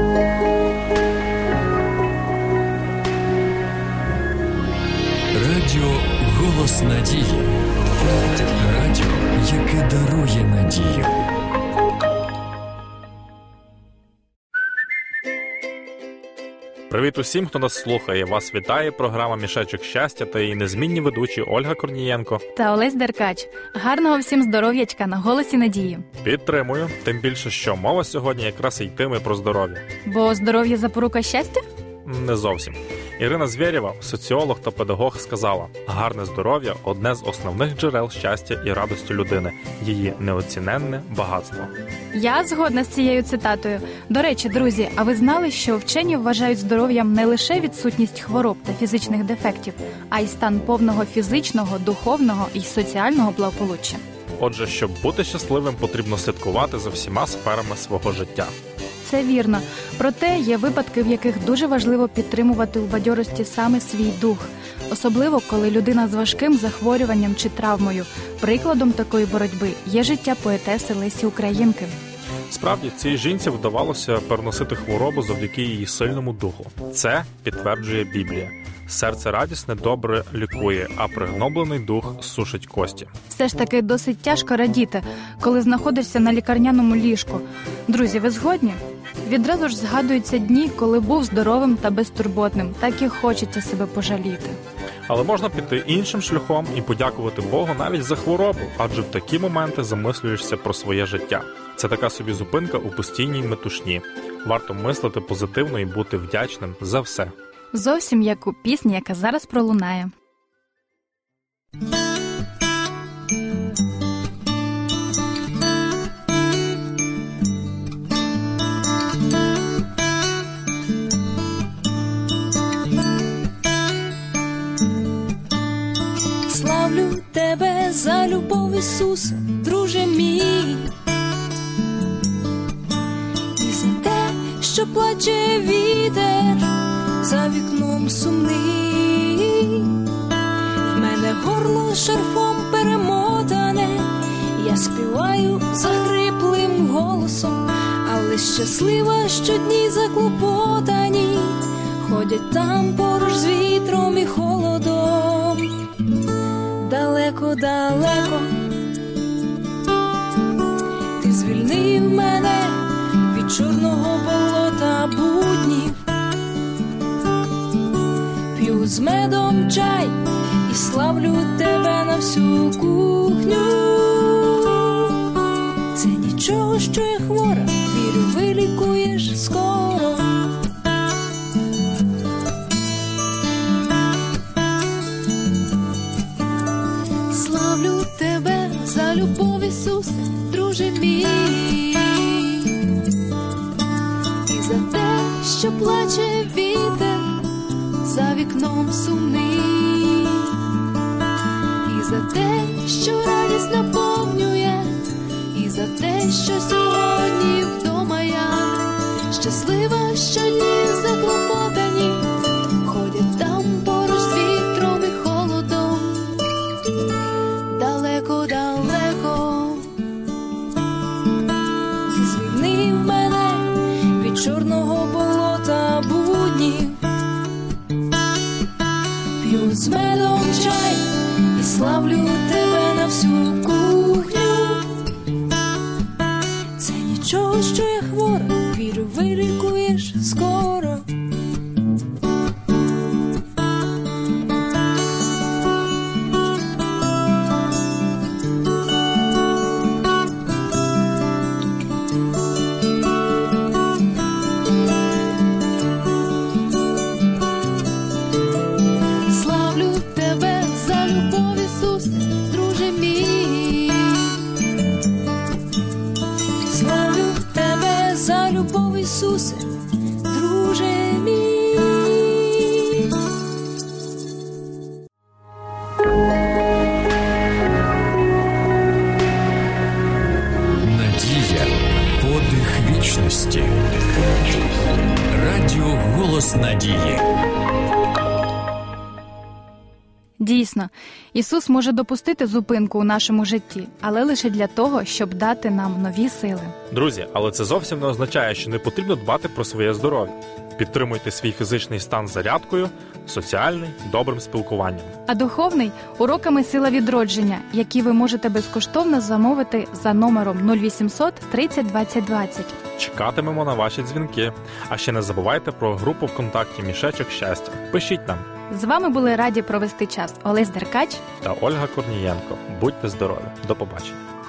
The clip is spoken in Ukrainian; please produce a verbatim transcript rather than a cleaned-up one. Радіо Голос Надії. Радіо, яке дарує надію. Привіт усім, хто нас слухає. Вас вітає програма «Мішечок щастя» та її незмінні ведучі Ольга Корнієнко. Та Олесь Деркач. Гарного всім здоров'ячка на «Голосі Надії». Підтримую. Тим більше, що мова сьогодні якраз йтиме про здоров'я. Бо здоров'я – запорука щастя? Не зовсім. Ірина Звєрєва, соціолог та педагог, сказала: «Гарне здоров'я – одне з основних джерел щастя і радості людини, її неоціненне багатство». Я згодна з цією цитатою. До речі, друзі, а ви знали, що вчені вважають здоров'ям не лише відсутність хвороб та фізичних дефектів, а й стан повного фізичного, духовного і соціального благополуччя? Отже, щоб бути щасливим, потрібно слідкувати за всіма сферами свого життя. Це вірно. Проте є випадки, в яких дуже важливо підтримувати у бадьорості саме свій дух. Особливо, коли людина з важким захворюванням чи травмою. Прикладом такої боротьби є життя поетеси Лесі Українки. Справді, цій жінці вдавалося переносити хворобу завдяки її сильному духу. Це підтверджує Біблія. Серце радісне добре лікує, а пригноблений дух сушить кості. Все ж таки досить тяжко радіти, коли знаходишся на лікарняному ліжку. Друзі, ви згодні? Відразу ж згадуються дні, коли був здоровим та безтурботним. Так і хочеться себе пожаліти. Але можна піти іншим шляхом і подякувати Богу навіть за хворобу, адже в такі моменти замислюєшся про своє життя. Це така собі зупинка у постійній метушні. Варто мислити позитивно і бути вдячним за все. Зовсім як у пісні, яка зараз пролунає. Славлю тебе за любов, Ісуса, друже мій, і за те, що плаче вітер за вікном сумний. В мене горло шарфом перемотане, я співаю захриплим голосом, але щаслива, що дні заклопотані ходять там поруч з вітром і холодом. Далеко-далеко ти звільнив мене від чорного болота буднів. П'ю з медом чай і славлю тебе на всю кухню. Це нічого, що я хвора, вірю, вилікуєш скоро. Славлю тебе за любов, Ісусе, друже мій, і за те, що плаче вітер за вікном сумний, і за те, що радість наповнює, і за те, що сьогодні вдома я щаслива, що дні заклопотані ходять там поруч з вітром і холодом. Далеко-далеко ти звільнив мене від чорного болота буднів. П'ю з медом чай і славлю тебе на всю кухню. Це нічого, що я хвора, вірю, вилікуєш скоро. Ісусе, друже мій. Надія, подих вічності. Радіо Голос Надії. Дійсно, Ісус може допустити зупинку у нашому житті, але лише для того, щоб дати нам нові сили. Друзі, але це зовсім не означає, що не потрібно дбати про своє здоров'я. Підтримуйте свій фізичний стан зарядкою, соціальний – добрим спілкуванням. А духовний – уроками «Сила відродження», які ви можете безкоштовно замовити за номером нуль вісімсот тридцять двадцять двадцять. Чекатимемо на ваші дзвінки. А ще не забувайте про групу ВКонтакті «Мішечок щастя». Пишіть нам. З вами були раді провести час Олесь Деркач та Ольга Корнієнко. Будьте здорові. До побачення.